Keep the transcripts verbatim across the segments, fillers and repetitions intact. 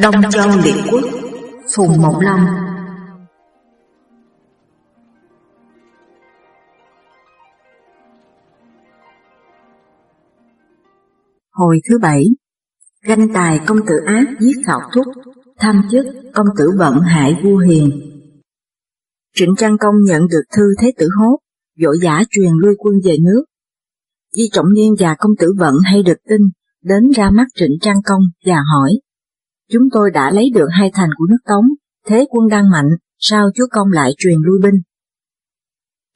Đông Chu Liệt Quốc, Phùng Mộng Long. Hồi thứ bảy, ganh tài công tử Ác giết Khảo Thúc, tham chức công tử Vận hại vua Hiền. Trịnh Trang Công nhận được thư Thế Tử Hốt, vội vã truyền lui quân về nước. Di Trọng Niên và công tử Vận hay được tin, đến ra mắt Trịnh Trang Công và hỏi: Chúng tôi đã lấy được hai thành của nước Tống, thế quân đang mạnh, sao chúa công lại truyền lui binh?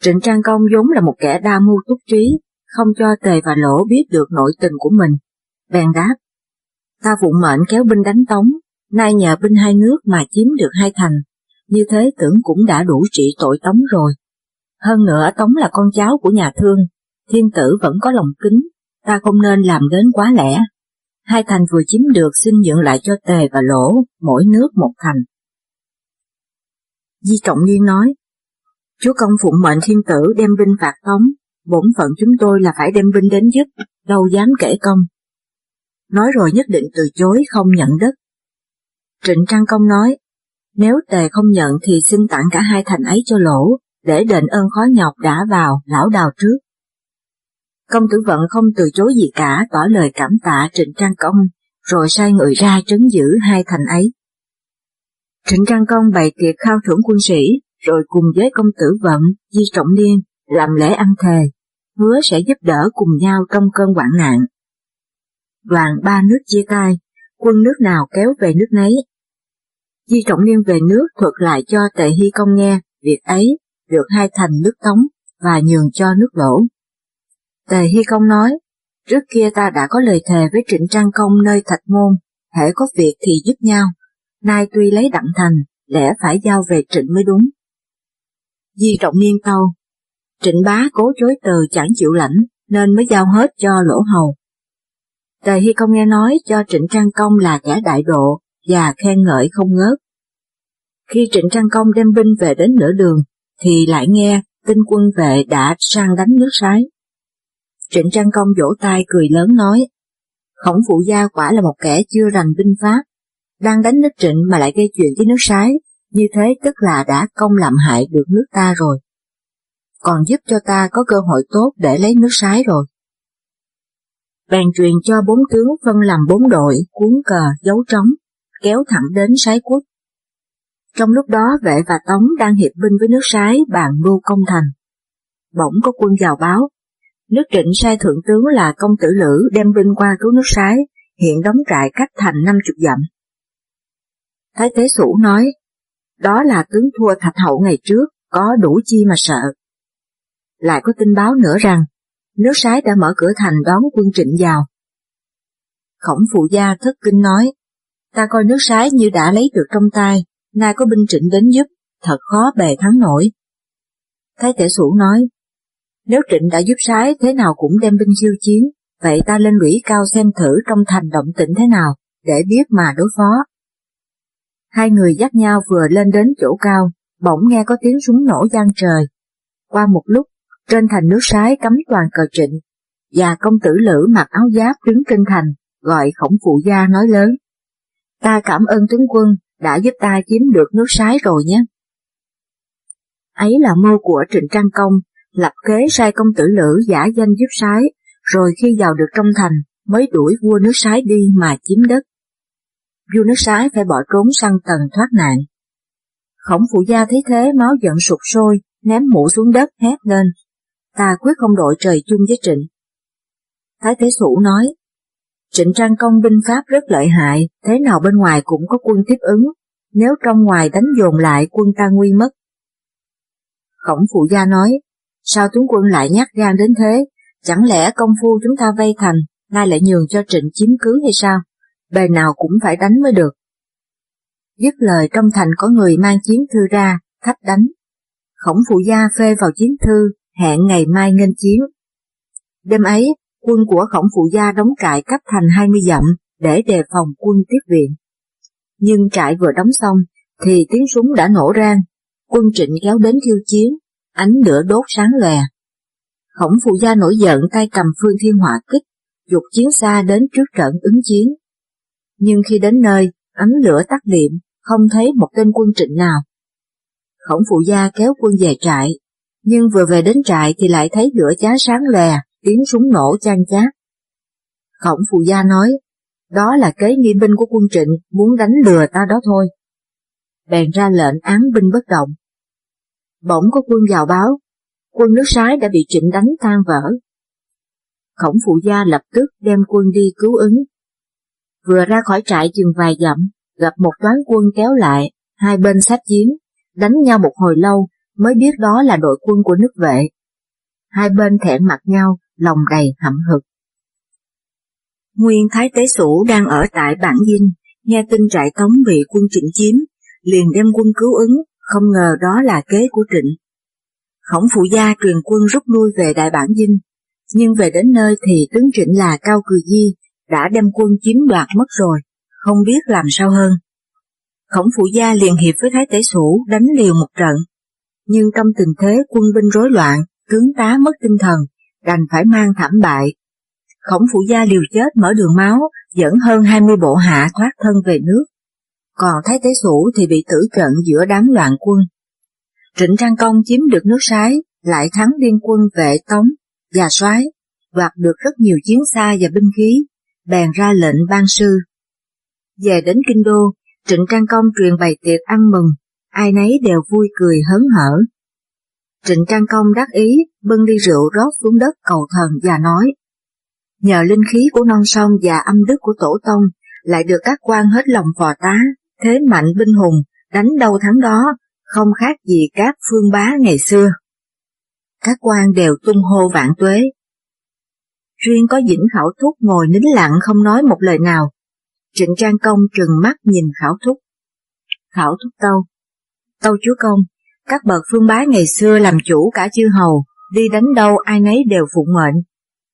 Trịnh Trang Công vốn là một kẻ đa mưu túc trí, không cho Tề và Lỗ biết được nội tình của mình, bèn đáp: Ta vụng mệnh kéo binh đánh Tống, nay nhờ binh hai nước mà chiếm được hai thành, như thế tưởng cũng đã đủ trị tội Tống rồi. Hơn nữa Tống là con cháu của nhà Thương, thiên tử vẫn có lòng kính, ta không nên làm đến quá lẽ. Hai thành vừa chiếm được xin nhượng lại cho Tề và Lỗ, mỗi nước một thành. Di Trọng Niên nói: Chúa công phụng mệnh thiên tử đem binh phạt Tống, bổn phận chúng tôi là phải đem binh đến giúp, đâu dám kể công. Nói rồi nhất định từ chối không nhận đất. Trịnh Trang Công nói: Nếu Tề không nhận thì xin tặng cả hai thành ấy cho Lỗ, để đền ơn khó nhọc đã vào lão đào trước. Công tử Vận không từ chối gì cả, tỏ lời cảm tạ Trịnh Trang Công, rồi sai người ra trấn giữ hai thành ấy. Trịnh Trang Công bày tiệc khao thưởng quân sĩ, rồi cùng với công tử Vận, Di Trọng Niên làm lễ ăn thề, hứa sẽ giúp đỡ cùng nhau trong cơn hoạn nạn. Đoàn ba nước chia tay, quân nước nào kéo về nước nấy. Di Trọng Niên về nước thuật lại cho Tề Hi Công nghe việc ấy, được hai thành nước Tống và nhường cho nước Lỗ. Tề Hi Công nói: Trước kia ta đã có lời thề với Trịnh Trang Công nơi Thạch Môn, hễ có việc thì giúp nhau, nay tuy lấy đặng thành, lẽ phải giao về Trịnh mới đúng. Di Trọng Niên tâu: Trịnh bá cố chối từ chẳng chịu lãnh, nên mới giao hết cho Lỗ hầu. Tề Hi Công nghe nói cho Trịnh Trang Công là kẻ đại độ và khen ngợi không ngớt. Khi Trịnh Trang Công đem binh về đến nửa đường, thì lại nghe tin quân Vệ đã sang đánh nước Sái. Trịnh Trang Công vỗ tay cười lớn nói: Khổng Phụ Gia quả là một kẻ chưa rành binh pháp, đang đánh nước Trịnh mà lại gây chuyện với nước Sái, như thế tức là đã công làm hại được nước ta rồi, còn giúp cho ta có cơ hội tốt để lấy nước Sái rồi. Bèn truyền cho bốn tướng phân làm bốn đội, cuốn cờ, giấu trống, kéo thẳng đến Sái quốc. Trong lúc đó Vệ và Tống đang hiệp binh với nước Sái bàn mưu công thành. Bỗng có quân vào báo, nước Trịnh sai thượng tướng là công tử Lữ đem binh qua cứu nước Sái, hiện đóng trại cách thành năm chục dặm. Thái Tể Xủ nói: Đó là tướng thua Thạch Hậu ngày trước, có đủ chi mà sợ. Lại có tin báo nữa rằng nước Sái đã mở cửa thành đón quân Trịnh vào. Khổng Phụ Gia thất kinh nói: Ta coi nước Sái như đã lấy được trong tay, nay có binh Trịnh đến giúp, thật khó bề thắng nổi. Thái Tể Xủ nói: Nếu Trịnh đã giúp Sái thế nào cũng đem binh khiêu chiến, vậy ta lên lũy cao xem thử trong thành động tĩnh thế nào, để biết mà đối phó. Hai người dắt nhau vừa lên đến chỗ cao, bỗng nghe có tiếng súng nổ vang trời. Qua một lúc, trên thành nước Sái cắm toàn cờ Trịnh, và công tử Lữ mặc áo giáp đứng trên thành, gọi Khổng Phụ Gia nói lớn: Ta cảm ơn tướng quân đã giúp ta chiếm được nước Sái rồi nhé. Ấy là mưu của Trịnh Trang Công, lập kế sai công tử Lữ giả danh giúp Sái, rồi khi vào được trong thành mới đuổi vua nước Sái đi mà chiếm đất. Vua nước Sái phải bỏ trốn sang Tần thoát nạn. Khổng Phụ Gia thấy thế máu giận sục sôi, ném mũ xuống đất hét lên: Ta quyết không đội trời chung với Trịnh. Thái Tể Xủ nói: Trịnh Trang Công binh pháp rất lợi hại, thế nào bên ngoài cũng có quân tiếp ứng, nếu trong ngoài đánh dồn lại quân ta nguy mất. Khổng Phụ Gia nói: Sao tướng quân lại nhát gan đến thế, chẳng lẽ công phu chúng ta vây thành, nay lại nhường cho Trịnh chiếm cứ hay sao, bề nào cũng phải đánh mới được. Dứt lời trong thành có người mang chiến thư ra, thách đánh. Khổng Phụ Gia phê vào chiến thư, hẹn ngày mai nghênh chiến. Đêm ấy, quân của Khổng Phụ Gia đóng trại cách thành hai mươi dặm để đề phòng quân tiếp viện. Nhưng trại vừa đóng xong thì tiếng súng đã nổ rang, quân Trịnh kéo đến khiêu chiến, ánh lửa đốt sáng lòe. Khổng Phụ Gia nổi giận, tay cầm phương thiên họa kích, dục chiến xa đến trước trận ứng chiến. Nhưng khi đến nơi, Ánh lửa tắt liệm, không thấy một tên quân Trịnh nào. Khổng Phụ Gia kéo quân về trại, nhưng vừa về đến trại thì lại thấy lửa cháy sáng lè, tiếng súng nổ chan chát. Khổng Phụ Gia nói, đó là kế nghi binh của quân Trịnh muốn đánh lừa ta đó thôi. Bèn ra lệnh án binh bất động. Bỗng có quân vào báo, quân nước Sái đã bị Trịnh đánh tan vỡ. Khổng Phụ Gia lập tức đem quân đi cứu ứng. Vừa ra khỏi trại chừng vài dặm, gặp một toán quân kéo lại, hai bên sát chiến, đánh nhau một hồi lâu mới biết đó là đội quân của nước Vệ. Hai bên thẹn mặt nhau, lòng đầy hậm hực. Nguyên Thái Tể Xủ đang ở tại Bản Dinh, nghe tin trại Tống bị quân Trịnh chiếm, liền đem quân cứu ứng, không ngờ đó là kế của Trịnh. Khổng Phụ Gia truyền quân rút lui về Đại Bản Dinh, nhưng về đến nơi thì tướng Trịnh là Cao Cù Di đã đem quân chiếm đoạt mất rồi, không biết làm sao hơn. Khổng Phụ Gia liền hiệp với Thái Tể Xủ đánh liều một trận, nhưng trong tình thế quân binh rối loạn, tướng tá mất tinh thần, đành phải mang thảm bại. Khổng Phụ Gia liều chết mở đường máu, dẫn hơn hai mươi bộ hạ thoát thân về nước. Còn Thái Tể Xủ thì bị tử trận giữa đám loạn quân. Trịnh Trang Công chiếm được nước Sái, lại thắng liên quân Vệ, Tống và Soái, đoạt được rất nhiều chiến xa và binh khí, bèn ra lệnh ban sư. Về đến kinh đô, Trịnh Trang Công truyền bày tiệc ăn mừng, ai nấy đều vui cười hớn hở. Trịnh Trang Công đắc ý, bưng ly rượu rót xuống đất cầu thần và nói, nhờ linh khí của non sông và âm đức của tổ tông, lại được các quan hết lòng phò tá, thế mạnh binh hùng, đánh đâu thắng đó, không khác gì các phương bá ngày xưa. Các quan đều tung hô vạn tuế. Riêng có Dĩnh Khảo Thúc ngồi nín lặng không nói một lời nào. Trịnh Trang Công trừng mắt nhìn Khảo Thúc. Khảo Thúc tâu, tâu chúa công, các bậc phương bá ngày xưa làm chủ cả chư hầu, đi đánh đâu ai nấy đều phụng mệnh.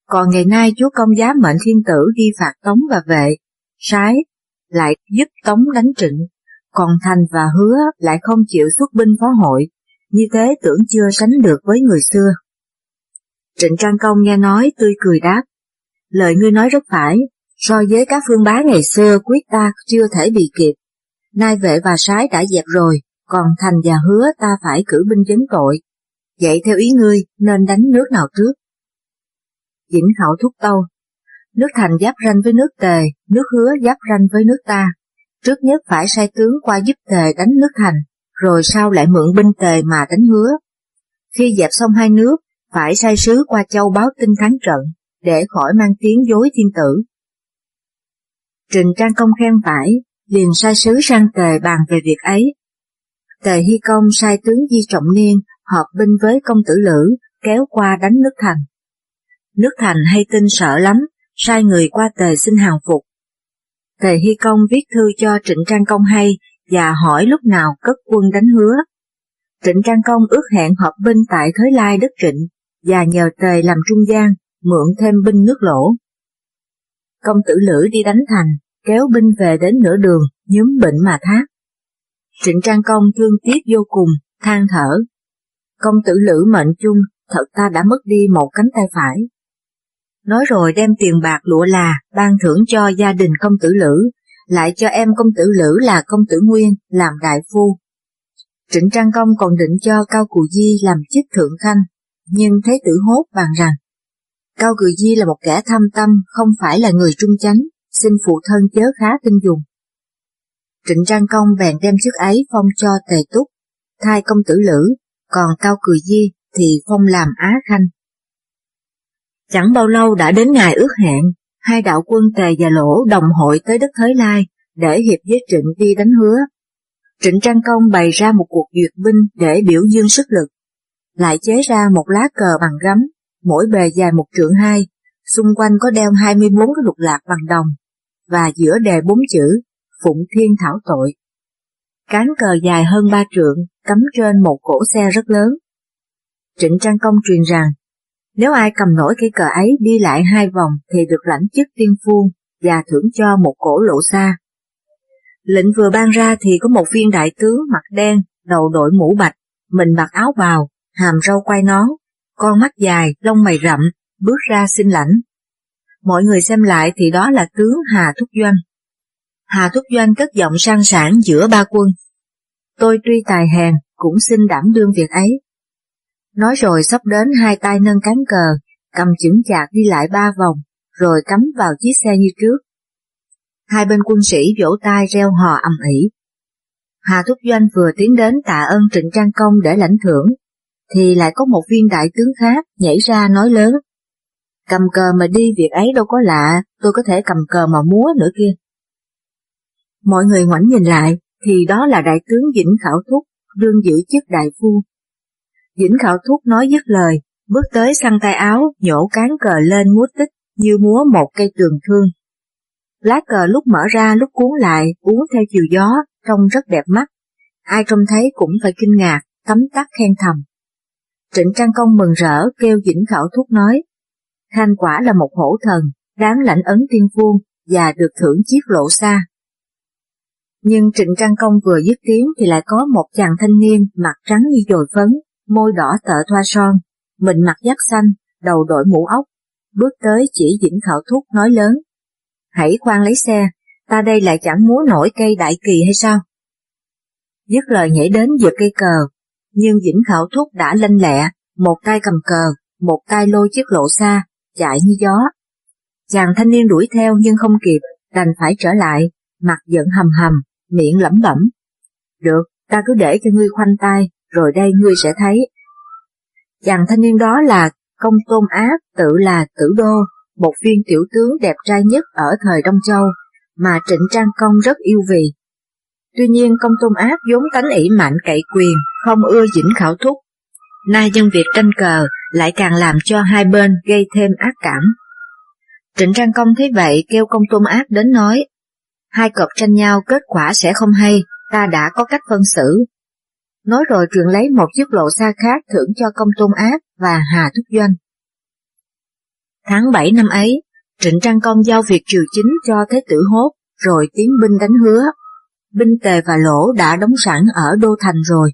Còn ngày nay chúa công giá mệnh thiên tử đi phạt Tống và Vệ, Sái, lại giúp Tống đánh Trịnh, còn Thành và Hứa lại không chịu xuất binh phó hội, như thế tưởng chưa sánh được với người xưa. Trịnh Trang Công nghe nói tươi cười đáp, lời ngươi nói rất phải, so với các phương bá ngày xưa quyết ta chưa thể bị kịp, nay Vệ và Sái đã dẹp rồi, còn Thành và Hứa ta phải cử binh vấn tội, vậy theo ý ngươi nên đánh nước nào trước? Dĩnh Khảo Thúc tâu, nước Thành giáp ranh với nước Tề, nước Hứa giáp ranh với nước ta, trước nhất phải sai tướng qua giúp Tề đánh nước Thành, rồi sau lại mượn binh Tề mà đánh Hứa. Khi dẹp xong hai nước, phải sai sứ qua Châu báo tin thắng trận, để khỏi mang tiếng dối thiên tử. Trịnh Trang Công khen phải, liền sai sứ sang Tề bàn về việc ấy. Tề Hi Công sai tướng Di Trọng Niên họp binh với công tử Lữ, kéo qua đánh nước Thành. Nước Thành hay tin sợ lắm, sai người qua Tề xin hàng phục. Tề Hi Công viết thư cho Trịnh Trang Công hay, và hỏi lúc nào cất quân đánh Hứa. Trịnh Trang Công ước hẹn họp binh tại Thới Lai đất Trịnh, và nhờ Tề làm trung gian, mượn thêm binh nước Lỗ. Công tử Lữ đi đánh Thành, kéo binh về đến nửa đường, nhúm bệnh mà thác. Trịnh Trang Công thương tiếc vô cùng, than thở. Công tử Lữ mệnh chung, thật ta đã mất đi một cánh tay phải. Nói rồi đem tiền bạc lụa là ban thưởng cho gia đình công tử Lữ, lại cho em công tử Lữ là công tử Nguyên làm đại phu. Trịnh Trang Công còn định cho Cao Cù Di làm chức thượng khanh, nhưng Thế Tử Hốt bàn rằng Cao Cù Di là một kẻ tham tâm, không phải là người trung chánh, xin phụ thân chớ khá tin dùng. Trịnh Trang Công bèn đem chức ấy phong cho Tề Túc, thay công tử Lữ, còn Cao Cù Di thì phong làm Á Khanh. Chẳng bao lâu đã đến ngày ước hẹn, hai đạo quân Tề và Lỗ đồng hội tới đất Thới Lai để hiệp với Trịnh đi đánh Hứa. Trịnh Trang Công bày ra một cuộc duyệt binh để biểu dương sức lực, lại chế ra một lá cờ bằng gấm, mỗi bề dài một trượng hai, xung quanh có đeo hai mươi bốn cái lục lạc bằng đồng, và giữa đề bốn chữ Phụng Thiên Thảo Tội. Cán cờ dài hơn ba trượng, cắm trên một cỗ xe rất lớn. Trịnh Trang Công truyền rằng, nếu ai cầm nổi cây cờ ấy đi lại hai vòng thì được lãnh chức tiên phu và thưởng cho một cỗ lộ xa. Lệnh vừa ban ra thì có một viên đại tướng mặt đen, đầu đội mũ bạch, mình mặc áo bào, hàm râu quai nón, con mắt dài, lông mày rậm, bước ra xin lãnh. Mọi người xem lại thì đó là tướng Hà Thúc Doanh. Hà Thúc Doanh cất giọng sang sảng giữa ba quân. Tôi tuy tài hèn, cũng xin đảm đương việc ấy. Nói rồi sắp đến hai tay nâng cán cờ, cầm chững chạc đi lại ba vòng, rồi cắm vào chiếc xe như trước. Hai bên quân sĩ vỗ tay reo hò ầm ĩ. Hà Thúc Doanh vừa tiến đến tạ ơn Trịnh Trang Công để lãnh thưởng, thì lại có một viên đại tướng khác nhảy ra nói lớn. Cầm cờ mà đi việc ấy đâu có lạ, tôi có thể cầm cờ mà múa nữa kia. Mọi người ngoảnh nhìn lại, thì đó là đại tướng Dĩnh Khảo Thúc, đương giữ chức đại phu. Dĩnh Khảo Thúc nói dứt lời, bước tới xăng tay áo, nhổ cán cờ lên múa tích như múa một cây trường thương. Lá cờ lúc mở ra lúc cuốn lại, uốn theo chiều gió, trông rất đẹp mắt. Ai trông thấy cũng phải kinh ngạc, tấm tắc khen thầm. Trịnh Trang Công mừng rỡ kêu Dĩnh Khảo Thúc nói, Khanh quả là một hổ thần, đáng lãnh ấn tiên vuông và được thưởng chiếc lộ xa. Nhưng Trịnh Trang Công vừa dứt tiếng thì lại có một chàng thanh niên mặt trắng như dồi phấn, môi đỏ tợ thoa son, mình mặc giáp xanh, đầu đội mũ ốc, bước tới chỉ Dĩnh Khảo Thúc nói lớn. Hãy khoan lấy xe, ta đây lại chẳng múa nổi cây đại kỳ hay sao? Dứt lời nhảy đến giật cây cờ, nhưng Dĩnh Khảo Thúc đã lanh lẹ, một tay cầm cờ, một tay lôi chiếc lộ xa, chạy như gió. Chàng thanh niên đuổi theo nhưng không kịp, đành phải trở lại, mặt giận hầm hầm, miệng lẩm bẩm. Được, ta cứ để cho ngươi khoanh tay, rồi đây ngươi sẽ thấy. Chàng thanh niên đó là Công Tôn Át, tự là Tử Đô, một viên tiểu tướng đẹp trai nhất ở thời Đông Châu, mà Trịnh Trang Công rất yêu vì. Tuy nhiên Công Tôn Ác vốn tánh ỷ mạnh cậy quyền, không ưa Dĩnh Khảo Thúc. Nay dân việc tranh cờ lại càng làm cho hai bên gây thêm ác cảm. Trịnh Trang Công thấy vậy kêu Công Tôn Ác đến nói, hai cọp tranh nhau kết quả sẽ không hay, ta đã có cách phân xử. Nói rồi truyền lấy một chiếc lộ xa khác thưởng cho Công Tôn Ác và Hà Thúc Doanh. Tháng bảy năm ấy, Trịnh Trang Công giao việc triều chính cho Thế Tử Hốt, rồi tiến binh đánh Hứa. Binh Tề và Lỗ đã đóng sẵn ở Đô Thành rồi.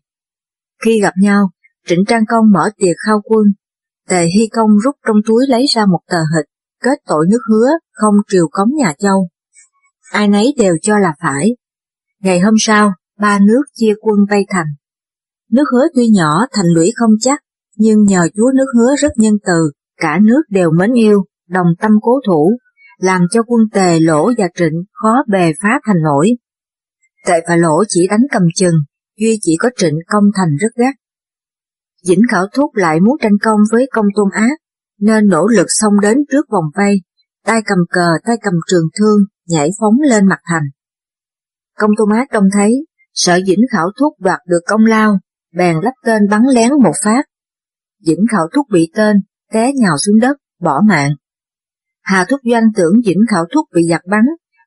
Khi gặp nhau, Trịnh Trang Công mở tiệc khao quân. Tề Hi Công rút trong túi lấy ra một tờ hịch, kết tội nước Hứa, không triều cống nhà Châu. Ai nấy đều cho là phải. Ngày hôm sau, ba nước chia quân vây Thành. Nước Hứa tuy nhỏ, thành lũy không chắc, nhưng nhờ chúa nước Hứa rất nhân từ, cả nước đều mến yêu, đồng tâm cố thủ, làm cho quân Tề, Lỗ và Trịnh khó bề phá Thành nổi. Tề và Lỗ chỉ đánh cầm chừng, duy chỉ có Trịnh công Thành rất gắt. Dĩnh Khảo Thúc lại muốn tranh công với Công Tôn Ác, nên nỗ lực xông đến trước vòng vây, tay cầm cờ, tay cầm trường thương, nhảy phóng lên mặt Thành. Công Tôn Ác trông thấy, sợ Dĩnh Khảo Thúc đoạt được công lao, bèn lắp tên bắn lén một phát. Dĩnh Khảo Thúc bị tên, té nhào xuống đất, bỏ mạng. Hà Thúc Doanh tưởng Dĩnh Khảo Thúc bị giặc bắn,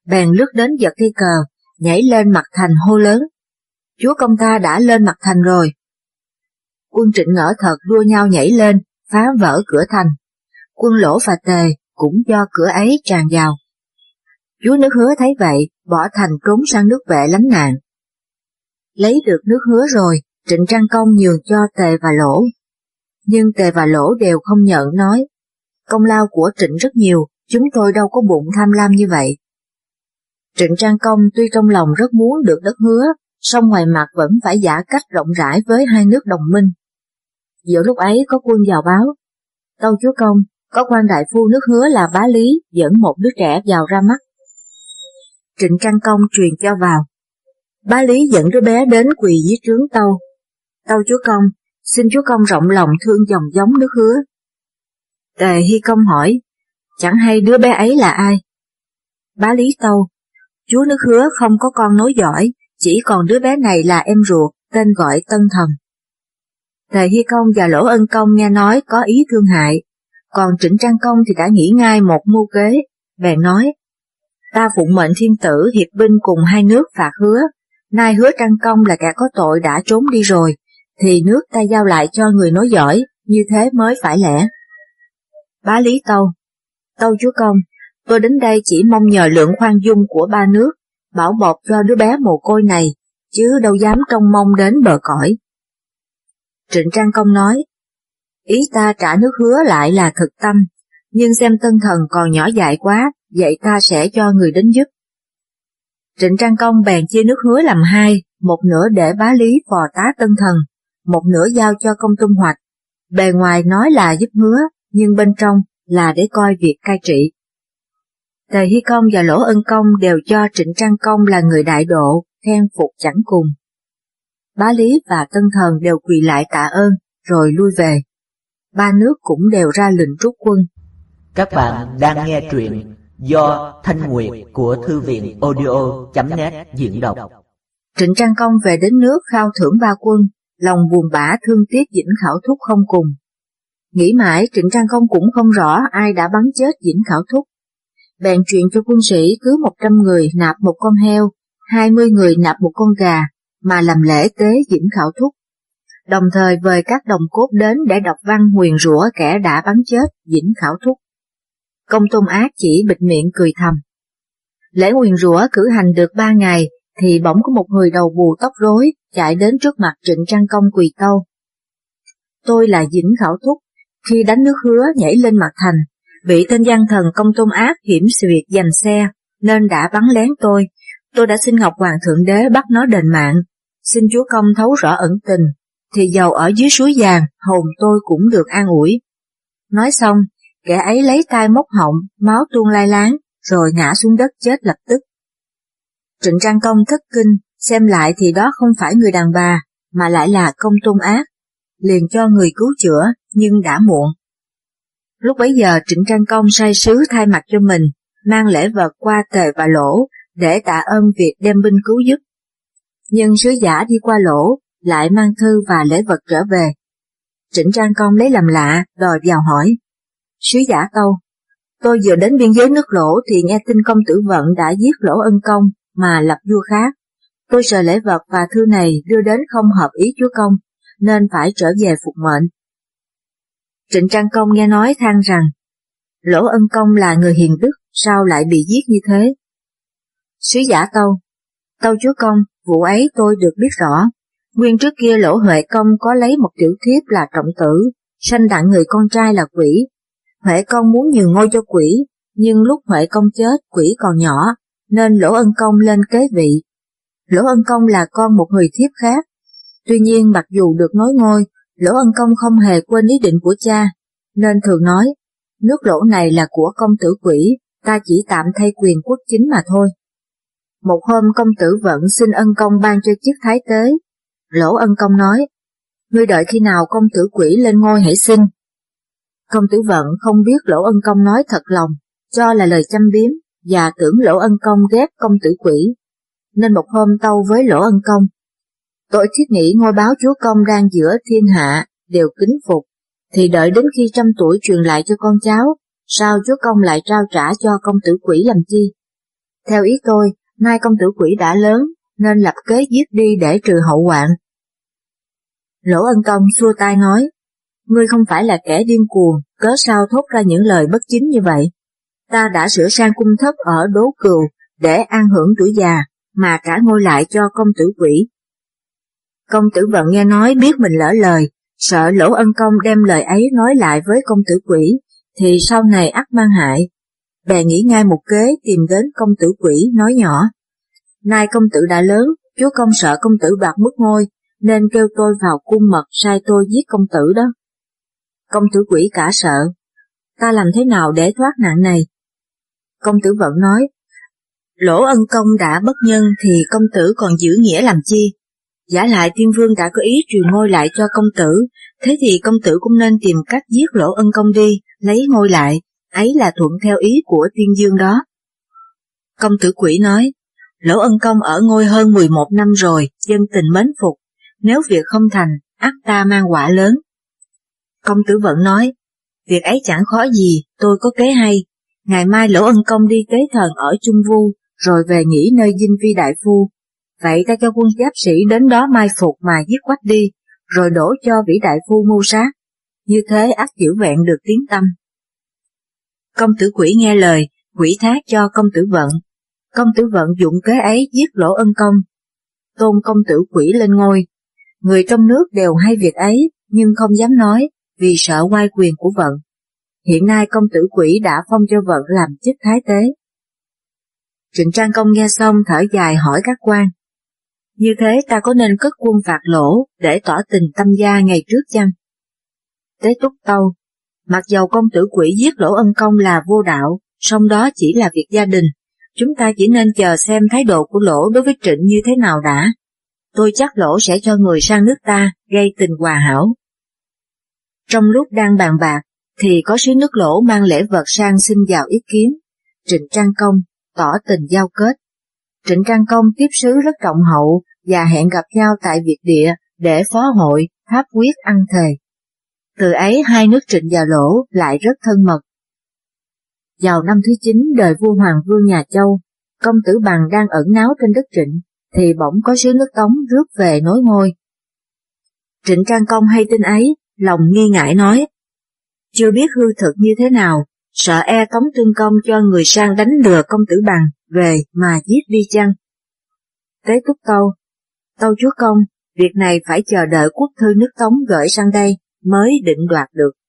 bèn lướt đến giật cây cờ, nhảy lên mặt Thành hô lớn. Chúa công ta đã lên mặt Thành rồi. Quân Trịnh ngỡ thật đua nhau nhảy lên, phá vỡ cửa Thành. Quân Lỗ và Tề cũng do cửa ấy tràn vào. Chúa nước Hứa thấy vậy, bỏ Thành trốn sang nước Vệ lánh nạn. Lấy được nước Hứa rồi, Trịnh Trang Công nhường cho Tề và Lỗ. Nhưng Tề và Lỗ đều không nhận, nói, công lao của Trịnh rất nhiều, chúng tôi đâu có bụng tham lam như vậy. Trịnh Trang Công tuy trong lòng rất muốn được đất Hứa, song ngoài mặt vẫn phải giả cách rộng rãi với hai nước đồng minh. Giữa lúc ấy có quân vào báo, tâu chúa công, có quan đại phu nước Hứa là Bá Lý dẫn một đứa trẻ vào ra mắt. Trịnh Trang Công truyền cho vào. Bá Lý dẫn đứa bé đến quỳ dưới trướng tâu. Tâu chúa công, xin chúa công rộng lòng thương dòng giống nước Hứa. Tề Hi Công hỏi, chẳng hay đứa bé ấy là ai? Bá Lý tâu, chúa nước Hứa không có con nối dõi, chỉ còn đứa bé này là em ruột, tên gọi Tân Thần. Tề Hi Công và Lỗ Ân Công nghe nói có ý thương hại, còn Trịnh Trang Công thì đã nghĩ ngay một mưu kế, bèn nói, ta phụng mệnh thiên tử hiệp binh cùng hai nước phạt Hứa, nay Hứa Trang Công là kẻ có tội đã trốn đi rồi, thì nước ta giao lại cho người nói giỏi, như thế mới phải lẽ. Bá Lý tâu, tâu chúa công, tôi đến đây chỉ mong nhờ lượng khoan dung của ba nước, bảo bọc cho đứa bé mồ côi này, chứ đâu dám trông mong đến bờ cõi. Trịnh Trang Công nói, ý ta trả nước Hứa lại là thực tâm, nhưng xem Tân Thần còn nhỏ dại quá, vậy ta sẽ cho người đến giúp. Trịnh Trang Công bèn chia nước hứa làm hai, một nửa để Bá Lý phò tá Tân Thần, một nửa giao cho Công Tung Hoạch. Bề ngoài nói là giúp hứa, nhưng bên trong là để coi việc cai trị. Tề Hi Công và Lỗ Ân Công đều cho Trịnh Trang Công là người đại độ, khen phục chẳng cùng. Bá Lý và Tân Thần đều quỳ lại tạ ơn, rồi lui về. Ba nước cũng đều ra lệnh rút quân. Các bạn đang nghe truyện do Thanh Nguyệt của Thư viện audio chấm net diễn đọc. Trịnh Trang Công về đến nước khao thưởng ba quân, lòng buồn bã thương tiếc Dĩnh Khảo Thúc không cùng. Nghĩ mãi Trịnh Trang Công cũng không rõ ai đã bắn chết Dĩnh Khảo Thúc. Bèn chuyện cho quân sĩ cứ một trăm người nạp một con heo, hai mươi người nạp một con gà, mà làm lễ tế Dĩnh Khảo Thúc. Đồng thời vời các đồng cốt đến để đọc văn nguyền rủa kẻ đã bắn chết Dĩnh Khảo Thúc. Công Tôn Ác chỉ bịt miệng cười thầm. Lễ nguyền rủa cử hành được ba ngày, thì bỗng có một người đầu bù tóc rối chạy đến trước mặt Trịnh Trang Công quỳ tâu. Tôi là Dĩnh Khảo Thúc, khi đánh nước Hứa nhảy lên mặt thành, vị tên gian thần Công Tôn Ác hiểm xuyệt giành xe, nên đã bắn lén tôi. Tôi đã xin Ngọc Hoàng Thượng Đế bắt nó đền mạng, xin Chúa Công thấu rõ ẩn tình, thì dầu ở dưới suối vàng, hồn tôi cũng được an ủi. Nói xong, kẻ ấy lấy tay móc họng, máu tuôn lai láng, rồi ngã xuống đất chết lập tức. Trịnh Trang Công thất kinh, xem lại thì đó không phải người đàn bà, mà lại là Công Tôn Ác, liền cho người cứu chữa, nhưng đã muộn. Lúc bấy giờ Trịnh Trang Công sai sứ thay mặt cho mình, mang lễ vật qua Tề và Lỗ, để tạ ơn việc đem binh cứu giúp. Nhưng sứ giả đi qua Lỗ, lại mang thư và lễ vật trở về. Trịnh Trang Công lấy làm lạ, đòi vào hỏi. Sứ giả tâu, tôi vừa đến biên giới nước Lỗ thì nghe tin Công Tử Vận đã giết Lỗ Ân Công mà lập vua khác. Tôi sợ lễ vật và thư này đưa đến không hợp ý Chúa Công, nên phải trở về phục mệnh. Trịnh Trang Công nghe nói than rằng, Lỗ Ân Công là người hiền đức, sao lại bị giết như thế? Sứ giả tâu, tâu Chúa Công, vụ ấy tôi được biết rõ. Nguyên trước kia Lỗ Huệ Công có lấy một tiểu thiếp là Trọng Tử, sanh đặng người con trai là Quỷ. Huệ Công muốn nhường ngôi cho Quỷ, nhưng lúc Huệ Công chết Quỷ còn nhỏ, nên Lỗ Ân Công lên kế vị. Lỗ Ân Công là con một người thiếp khác. Tuy nhiên mặc dù được nối ngôi, Lỗ Ân Công không hề quên ý định của cha, nên thường nói, nước Lỗ này là của Công Tử Quỷ, ta chỉ tạm thay quyền quốc chính mà thôi. Một hôm Công Tử Vận xin Ân Công ban cho chức thái tế. Lỗ Ân Công nói, ngươi đợi khi nào Công Tử Quỷ lên ngôi hãy xin. Công Tử Vận không biết Lỗ Ân Công nói thật lòng, cho là lời châm biếm, và tưởng Lỗ Ân Công ghét Công Tử Quỷ, nên một hôm tâu với Lỗ Ân Công. Tôi thiết nghĩ ngôi báo Chúa Công đang giữa thiên hạ, đều kính phục, thì đợi đến khi trăm tuổi truyền lại cho con cháu, sao Chúa Công lại trao trả cho Công Tử Quỷ làm chi? Theo ý tôi, nay Công Tử Quỷ đã lớn, nên lập kế giết đi để trừ hậu hoạn. Lỗ Ân Công xua tay nói, ngươi không phải là kẻ điên cuồng, cớ sao thốt ra những lời bất chính như vậy? Ta đã sửa sang cung thất ở Đố Cừu để an hưởng tuổi già, mà trả ngôi lại cho Công Tử Quỷ. Công Tử Vận nghe nói biết mình lỡ lời, sợ Lỗ Ân Công đem lời ấy nói lại với Công Tử Quỷ, thì sau này ắt mang hại. Bèn nghĩ ngay một kế tìm đến Công Tử Quỷ nói nhỏ. Nay Công Tử đã lớn, Chúa Công sợ Công Tử bạc mất ngôi, nên kêu tôi vào cung mật sai tôi giết Công Tử đó. Công Tử Quỷ cả sợ, ta làm thế nào để thoát nạn này? Công Tử Vận nói, Lỗ Ân Công đã bất nhân thì Công Tử còn giữ nghĩa làm chi? Giả lại Tiên Vương đã có ý truyền ngôi lại cho Công Tử, thế thì Công Tử cũng nên tìm cách giết Lỗ Ân Công đi, lấy ngôi lại, ấy là thuận theo ý của Tiên Dương đó. Công Tử Quỷ nói, Lỗ Ân Công ở ngôi hơn mười một năm rồi, dân tình mến phục, nếu việc không thành, ắt ta mang quả lớn. Công Tử Vận nói, việc ấy chẳng khó gì, tôi có kế hay. Ngày mai Lỗ Ân Công đi tế thần ở Chung Vu, rồi về nghỉ nơi dinh vi đại phu. Vậy ta cho quân giáp sĩ đến đó mai phục mà giết quách đi, rồi đổ cho vĩ đại phu mưu sát. Như thế ắt giữ vẹn được tiếng tăm. Công Tử Quỷ nghe lời, quỷ thác cho Công Tử Vận. Công Tử Vận dụng kế ấy giết Lỗ Ân Công, tôn Công Tử Quỷ lên ngôi. Người trong nước đều hay việc ấy, nhưng không dám nói, vì sợ oai quyền của Vận. Hiện nay Công Tử Quỷ đã phong cho Vận làm chức thái tế. Trịnh Trang Công nghe xong thở dài hỏi các quan, như thế ta có nên cất quân phạt Lỗ để tỏ tình tâm gia ngày trước chăng? Tế Túc tâu, mặc dầu công tử Quỷ giết Lỗ Ân Công là vô đạo, song đó chỉ là việc gia đình, chúng ta chỉ nên chờ xem thái độ của Lỗ đối với Trịnh như thế nào đã. Tôi chắc Lỗ sẽ cho người sang nước ta, gây tình hòa hảo. Trong lúc đang bàn bạc, thì có sứ nước Lỗ mang lễ vật sang xin vào ý kiến. Trịnh Trang Công tỏ tình giao kết. Trịnh Trang Công tiếp sứ rất trọng hậu và hẹn gặp nhau tại Việt Địa để phó hội, tháp quyết ăn thề. Từ ấy hai nước Trịnh và Lỗ lại rất thân mật. Vào năm thứ chín đời vua Hoàng Vương nhà Châu, công tử Bằng đang ẩn náu trên đất Trịnh, thì bỗng có sứ nước Tống rước về nối ngôi. Trịnh Trang Công hay tin ấy, lòng nghi ngại nói, chưa biết hư thực như thế nào, sợ e Tống Tương Công cho người sang đánh lừa công tử Bằng về mà giết đi chăng. Tế Túc tâu, tâu chúa công, việc này phải chờ đợi quốc thư nước Tống gửi sang đây mới định đoạt được.